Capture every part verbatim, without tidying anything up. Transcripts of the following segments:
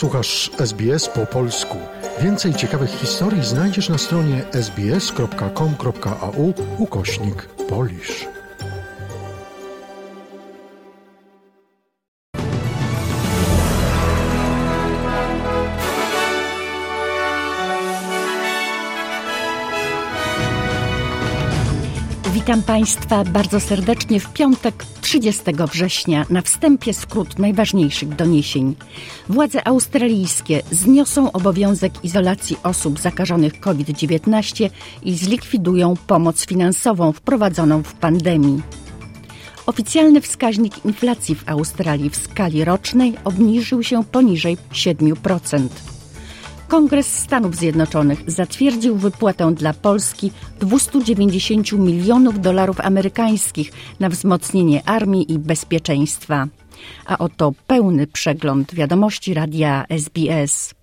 Słuchasz S B S po polsku. Więcej ciekawych historii znajdziesz na stronie sbs.com.au ukośnik polisz. Witam Państwa bardzo serdecznie w piątek trzydziestego września. Na wstępie skrót najważniejszych doniesień. Władze australijskie zniosą obowiązek izolacji osób zakażonych COVID dziewiętnaście i zlikwidują pomoc finansową wprowadzoną w pandemii. Oficjalny wskaźnik inflacji w Australii w skali rocznej obniżył się poniżej siedmiu procent. Kongres Stanów Zjednoczonych zatwierdził wypłatę dla Polski dwieście dziewięćdziesiąt milionów dolarów amerykańskich na wzmocnienie armii i bezpieczeństwa. A oto pełny przegląd wiadomości radia S B S.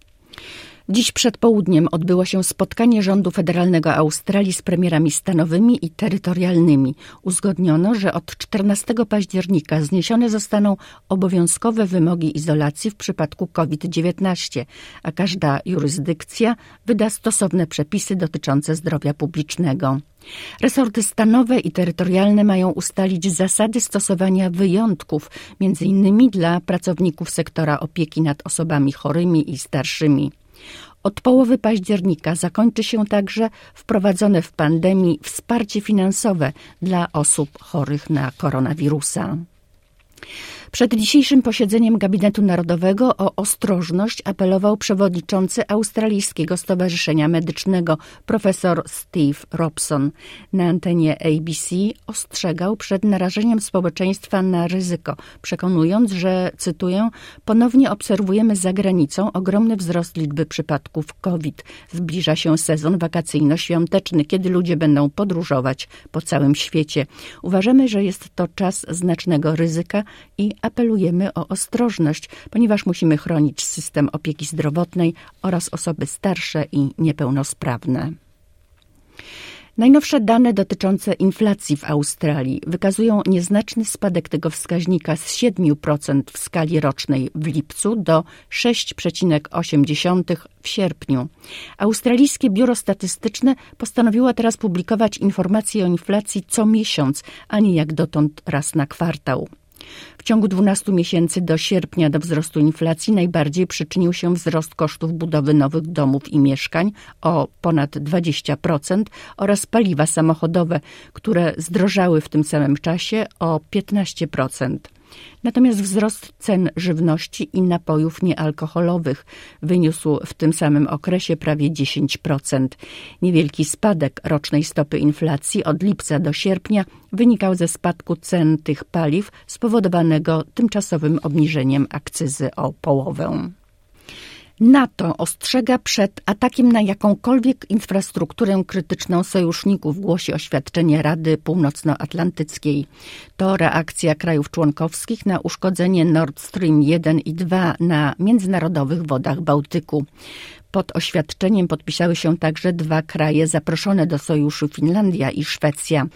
Dziś przed południem odbyło się spotkanie rządu federalnego Australii z premierami stanowymi i terytorialnymi. Uzgodniono, że od czternastego października zniesione zostaną obowiązkowe wymogi izolacji w przypadku COVID dziewiętnaście, a każda jurysdykcja wyda stosowne przepisy dotyczące zdrowia publicznego. Resorty stanowe i terytorialne mają ustalić zasady stosowania wyjątków, między innymi dla pracowników sektora opieki nad osobami chorymi i starszymi. Od połowy października zakończy się także wprowadzone w pandemii wsparcie finansowe dla osób chorych na koronawirusa. Przed dzisiejszym posiedzeniem Gabinetu Narodowego o ostrożność apelował przewodniczący Australijskiego Stowarzyszenia Medycznego profesor Steve Robson. Na antenie A B C ostrzegał przed narażeniem społeczeństwa na ryzyko, przekonując, że, cytuję, ponownie obserwujemy za granicą ogromny wzrost liczby przypadków COVID. Zbliża się sezon wakacyjno-świąteczny, kiedy ludzie będą podróżować po całym świecie. Uważamy, że jest to czas znacznego ryzyka i apelujemy o ostrożność, ponieważ musimy chronić system opieki zdrowotnej oraz osoby starsze i niepełnosprawne. Najnowsze dane dotyczące inflacji w Australii wykazują nieznaczny spadek tego wskaźnika z siedmiu procent w skali rocznej w lipcu do sześć przecinek osiem procent w sierpniu. Australijskie Biuro Statystyczne postanowiło teraz publikować informacje o inflacji co miesiąc, a nie jak dotąd raz na kwartał. W ciągu dwunastu miesięcy do sierpnia do wzrostu inflacji najbardziej przyczynił się wzrost kosztów budowy nowych domów i mieszkań o ponad dwadzieścia procent oraz paliwa samochodowe, które zdrożały w tym samym czasie o piętnaście procent. Natomiast wzrost cen żywności i napojów niealkoholowych wyniósł w tym samym okresie prawie dziesięć procent. Niewielki spadek rocznej stopy inflacji od lipca do sierpnia wynikał ze spadku cen tych paliw spowodowanego tymczasowym obniżeniem akcyzy o połowę. NATO ostrzega przed atakiem na jakąkolwiek infrastrukturę krytyczną sojuszników, głosi oświadczenie Rady Północnoatlantyckiej. To reakcja krajów członkowskich na uszkodzenie Nord Stream jeden i dwa na międzynarodowych wodach Bałtyku. Pod oświadczeniem podpisały się także dwa kraje zaproszone do sojuszu, Finlandia i Szwecja.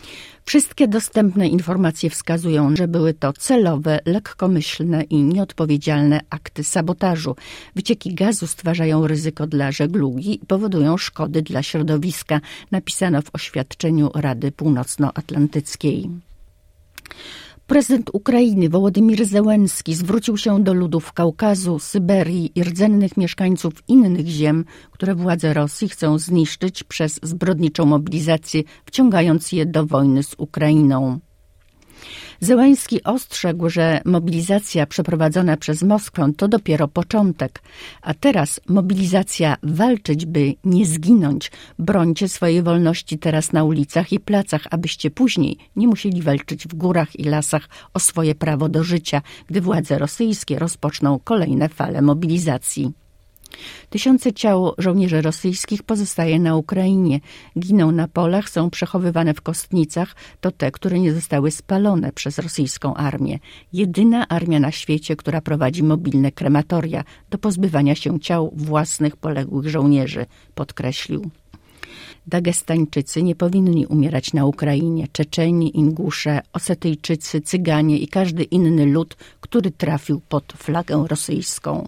Wszystkie dostępne informacje wskazują, że były to celowe, lekkomyślne i nieodpowiedzialne akty sabotażu. Wycieki gazu stwarzają ryzyko dla żeglugi i powodują szkody dla środowiska, napisano w oświadczeniu Rady Północnoatlantyckiej. Prezydent Ukrainy Wołodymir Zełenski zwrócił się do ludów Kaukazu, Syberii i rdzennych mieszkańców innych ziem, które władze Rosji chcą zniszczyć przez zbrodniczą mobilizację, wciągając je do wojny z Ukrainą. Zełenski ostrzegł, że mobilizacja przeprowadzona przez Moskwę to dopiero początek, a teraz mobilizacja walczyć, by nie zginąć. Brońcie swojej wolności teraz na ulicach i placach, abyście później nie musieli walczyć w górach i lasach o swoje prawo do życia, gdy władze rosyjskie rozpoczną kolejne fale mobilizacji. Tysiące ciał żołnierzy rosyjskich pozostaje na Ukrainie. Giną na polach, są przechowywane w kostnicach. To te, które nie zostały spalone przez rosyjską armię. Jedyna armia na świecie, która prowadzi mobilne krematoria do pozbywania się ciał własnych poległych żołnierzy, podkreślił. Dagestańczycy nie powinni umierać na Ukrainie. Czeczeni, Ingusze, Osetyjczycy, Cyganie i każdy inny lud, który trafił pod flagę rosyjską.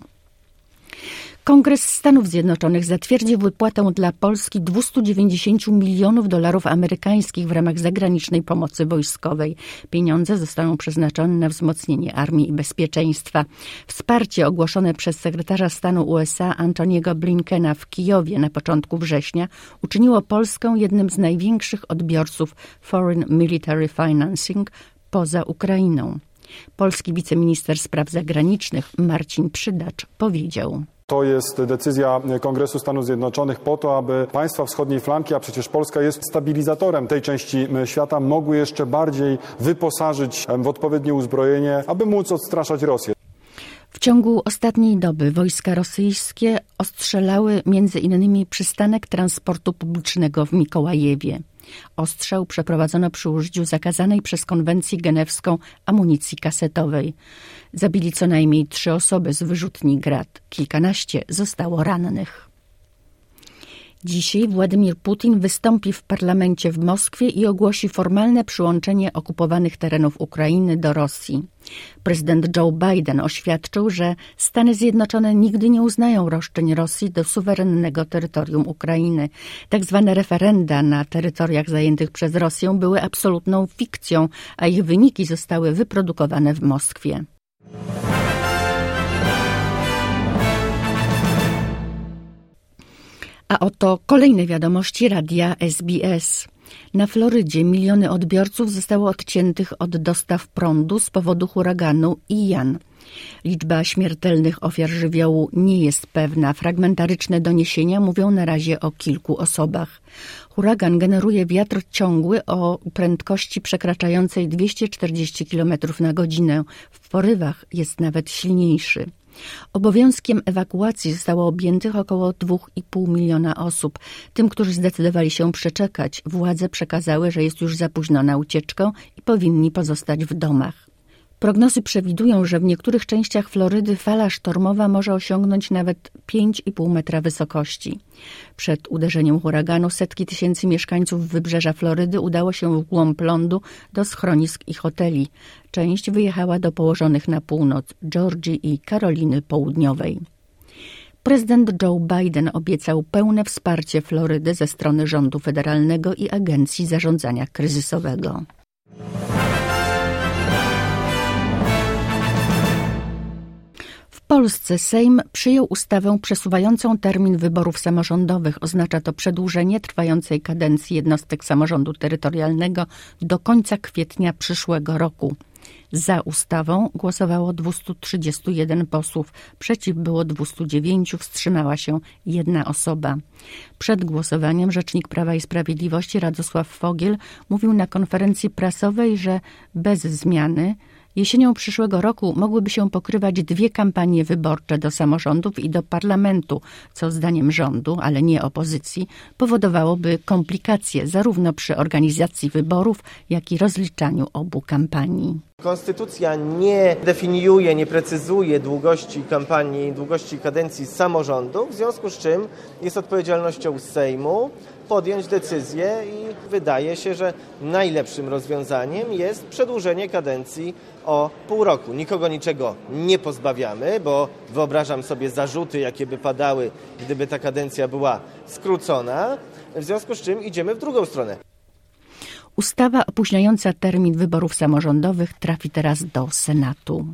Kongres Stanów Zjednoczonych zatwierdził wypłatę dla Polski dwieście dziewięćdziesiąt milionów dolarów amerykańskich w ramach zagranicznej pomocy wojskowej. Pieniądze zostaną przeznaczone na wzmocnienie armii i bezpieczeństwa. Wsparcie ogłoszone przez sekretarza stanu U S A Antoniego Blinkena w Kijowie na początku września uczyniło Polskę jednym z największych odbiorców Foreign Military Financing poza Ukrainą. Polski wiceminister spraw zagranicznych Marcin Przydacz powiedział: To jest decyzja Kongresu Stanów Zjednoczonych po to, aby państwa wschodniej flanki, a przecież Polska jest stabilizatorem tej części świata, mogły jeszcze bardziej wyposażyć w odpowiednie uzbrojenie, aby móc odstraszać Rosję. W ciągu ostatniej doby wojska rosyjskie ostrzelały między innymi przystanek transportu publicznego w Mikołajewie. Ostrzał przeprowadzono przy użyciu zakazanej przez konwencję genewską amunicji kasetowej. Zabili co najmniej trzy osoby z wyrzutni Grad. Kilkanaście zostało rannych. Dzisiaj Władimir Putin wystąpi w parlamencie w Moskwie i ogłosi formalne przyłączenie okupowanych terenów Ukrainy do Rosji. Prezydent Joe Biden oświadczył, że Stany Zjednoczone nigdy nie uznają roszczeń Rosji do suwerennego terytorium Ukrainy. Tak zwane referenda na terytoriach zajętych przez Rosję były absolutną fikcją, a ich wyniki zostały wyprodukowane w Moskwie. A oto kolejne wiadomości radia S B S. Na Florydzie miliony odbiorców zostało odciętych od dostaw prądu z powodu huraganu Ian. Liczba śmiertelnych ofiar żywiołu nie jest pewna. Fragmentaryczne doniesienia mówią na razie o kilku osobach. Huragan generuje wiatr ciągły o prędkości przekraczającej dwieście czterdzieści kilometrów na godzinę. W porywach jest nawet silniejszy. Obowiązkiem ewakuacji zostało objętych około dwa i pół miliona osób. Tym, którzy zdecydowali się przeczekać, władze przekazały, że jest już za późno na ucieczkę i powinni pozostać w domach. Prognozy przewidują, że w niektórych częściach Florydy fala sztormowa może osiągnąć nawet pięć i pół metra wysokości. Przed uderzeniem huraganu setki tysięcy mieszkańców wybrzeża Florydy udało się w głąb lądu do schronisk i hoteli. Część wyjechała do położonych na północ Georgii i Karoliny Południowej. Prezydent Joe Biden obiecał pełne wsparcie Florydy ze strony rządu federalnego i Agencji Zarządzania Kryzysowego. W Polsce Sejm przyjął ustawę przesuwającą termin wyborów samorządowych. Oznacza to przedłużenie trwającej kadencji jednostek samorządu terytorialnego do końca kwietnia przyszłego roku. Za ustawą głosowało dwieście trzydzieści jeden posłów, przeciw było dwieście dziewięć, wstrzymała się jedna osoba. Przed głosowaniem rzecznik Prawa i Sprawiedliwości Radosław Fogiel mówił na konferencji prasowej, że bez zmiany jesienią przyszłego roku mogłyby się pokrywać dwie kampanie wyborcze do samorządów i do parlamentu, co zdaniem rządu, ale nie opozycji, powodowałoby komplikacje zarówno przy organizacji wyborów, jak i rozliczaniu obu kampanii. Konstytucja nie definiuje, nie precyzuje długości kampanii, długości kadencji samorządów, w związku z czym jest odpowiedzialnością Sejmu podjąć decyzję i wydaje się, że najlepszym rozwiązaniem jest przedłużenie kadencji o pół roku. Nikogo niczego nie pozbawiamy, bo wyobrażam sobie zarzuty, jakie by padały, gdyby ta kadencja była skrócona, w związku z czym idziemy w drugą stronę. Ustawa opóźniająca termin wyborów samorządowych trafi teraz do Senatu.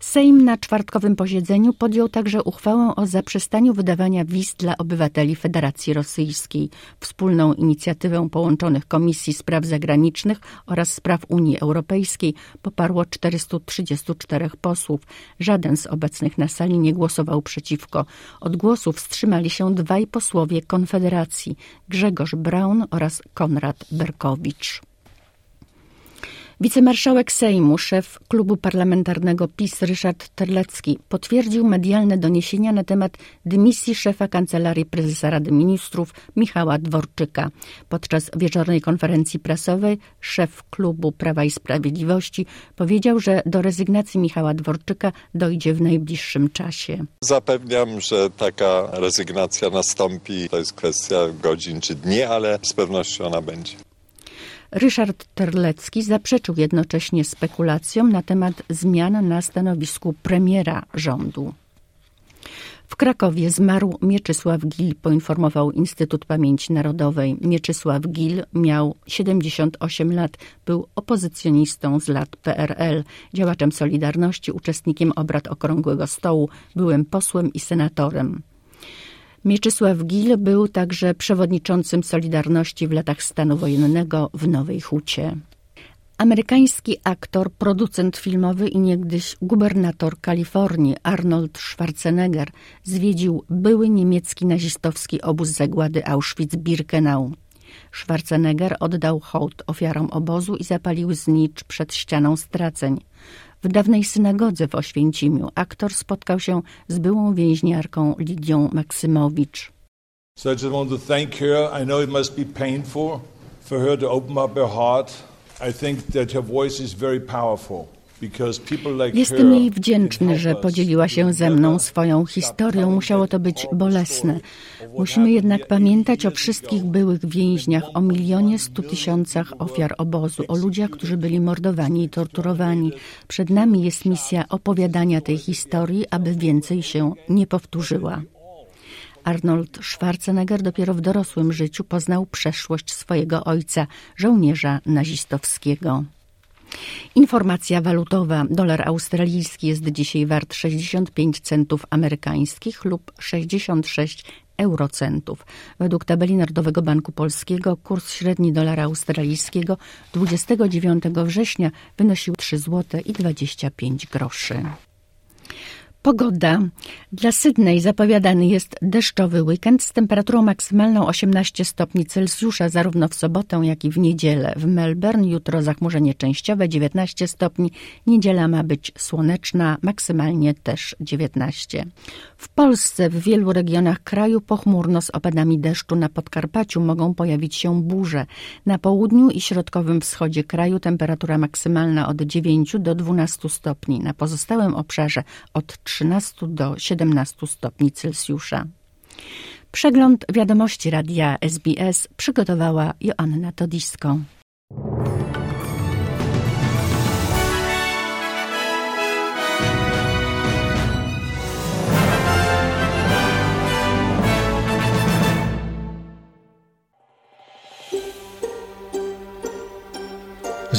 Sejm na czwartkowym posiedzeniu podjął także uchwałę o zaprzestaniu wydawania wiz dla obywateli Federacji Rosyjskiej. Wspólną inicjatywę połączonych Komisji Spraw Zagranicznych oraz Spraw Unii Europejskiej poparło czterysta trzydzieści cztery posłów. Żaden z obecnych na sali nie głosował przeciwko. Od głosu wstrzymali się dwaj posłowie Konfederacji: Grzegorz Braun oraz Konrad Berkowicz. Wicemarszałek Sejmu, szef klubu parlamentarnego PiS Ryszard Terlecki potwierdził medialne doniesienia na temat dymisji szefa Kancelarii Prezesa Rady Ministrów Michała Dworczyka. Podczas wieczornej konferencji prasowej szef klubu Prawa i Sprawiedliwości powiedział, że do rezygnacji Michała Dworczyka dojdzie w najbliższym czasie. Zapewniam, że taka rezygnacja nastąpi. To jest kwestia godzin czy dni, ale z pewnością ona będzie. Ryszard Terlecki zaprzeczył jednocześnie spekulacjom na temat zmian na stanowisku premiera rządu. W Krakowie zmarł Mieczysław Gil, poinformował Instytut Pamięci Narodowej. Mieczysław Gil miał siedemdziesiąt osiem lat, był opozycjonistą z lat P R L, działaczem Solidarności, uczestnikiem obrad Okrągłego Stołu, byłym posłem i senatorem. Mieczysław Gil był także przewodniczącym Solidarności w latach stanu wojennego w Nowej Hucie. Amerykański aktor, producent filmowy i niegdyś gubernator Kalifornii Arnold Schwarzenegger zwiedził były niemiecki nazistowski obóz zagłady Auschwitz-Birkenau. Schwarzenegger oddał hołd ofiarom obozu i zapalił znicz przed ścianą straceń. W dawnej synagodze w Oświęcimiu aktor spotkał się z byłą więźniarką Lidią Maksymowicz. So I just want to thank her. I know it must be painful for her to open up her heart. Jestem jej wdzięczny, że podzieliła się ze mną swoją historią. Musiało to być bolesne. Musimy jednak pamiętać o wszystkich byłych więźniach, o milionie stu tysiącach ofiar obozu, o ludziach, którzy byli mordowani i torturowani. Przed nami jest misja opowiadania tej historii, aby więcej się nie powtórzyła. Arnold Schwarzenegger dopiero w dorosłym życiu poznał przeszłość swojego ojca, żołnierza nazistowskiego. Informacja walutowa. Dolar australijski jest dzisiaj wart sześćdziesiąt pięć centów amerykańskich lub sześćdziesiąt sześć eurocentów. Według tabeli Narodowego Banku Polskiego kurs średni dolara australijskiego dwudziestego dziewiątego września wynosił trzy złote i dwadzieścia pięć groszy. Pogoda. Dla Sydney zapowiadany jest deszczowy weekend z temperaturą maksymalną osiemnaście stopni Celsjusza zarówno w sobotę, jak i w niedzielę. W Melbourne jutro zachmurzenie częściowe dziewiętnaście stopni. Niedziela ma być słoneczna, maksymalnie też dziewiętnaście. W Polsce w wielu regionach kraju pochmurno z opadami deszczu. Na Podkarpaciu mogą pojawić się burze. Na południu i środkowym wschodzie kraju temperatura maksymalna od dziewięciu do dwunastu stopni. Na pozostałym obszarze od trzynastu do siedemnastu stopni Celsjusza. Przegląd wiadomości radia S B S przygotowała Joanna Todisko.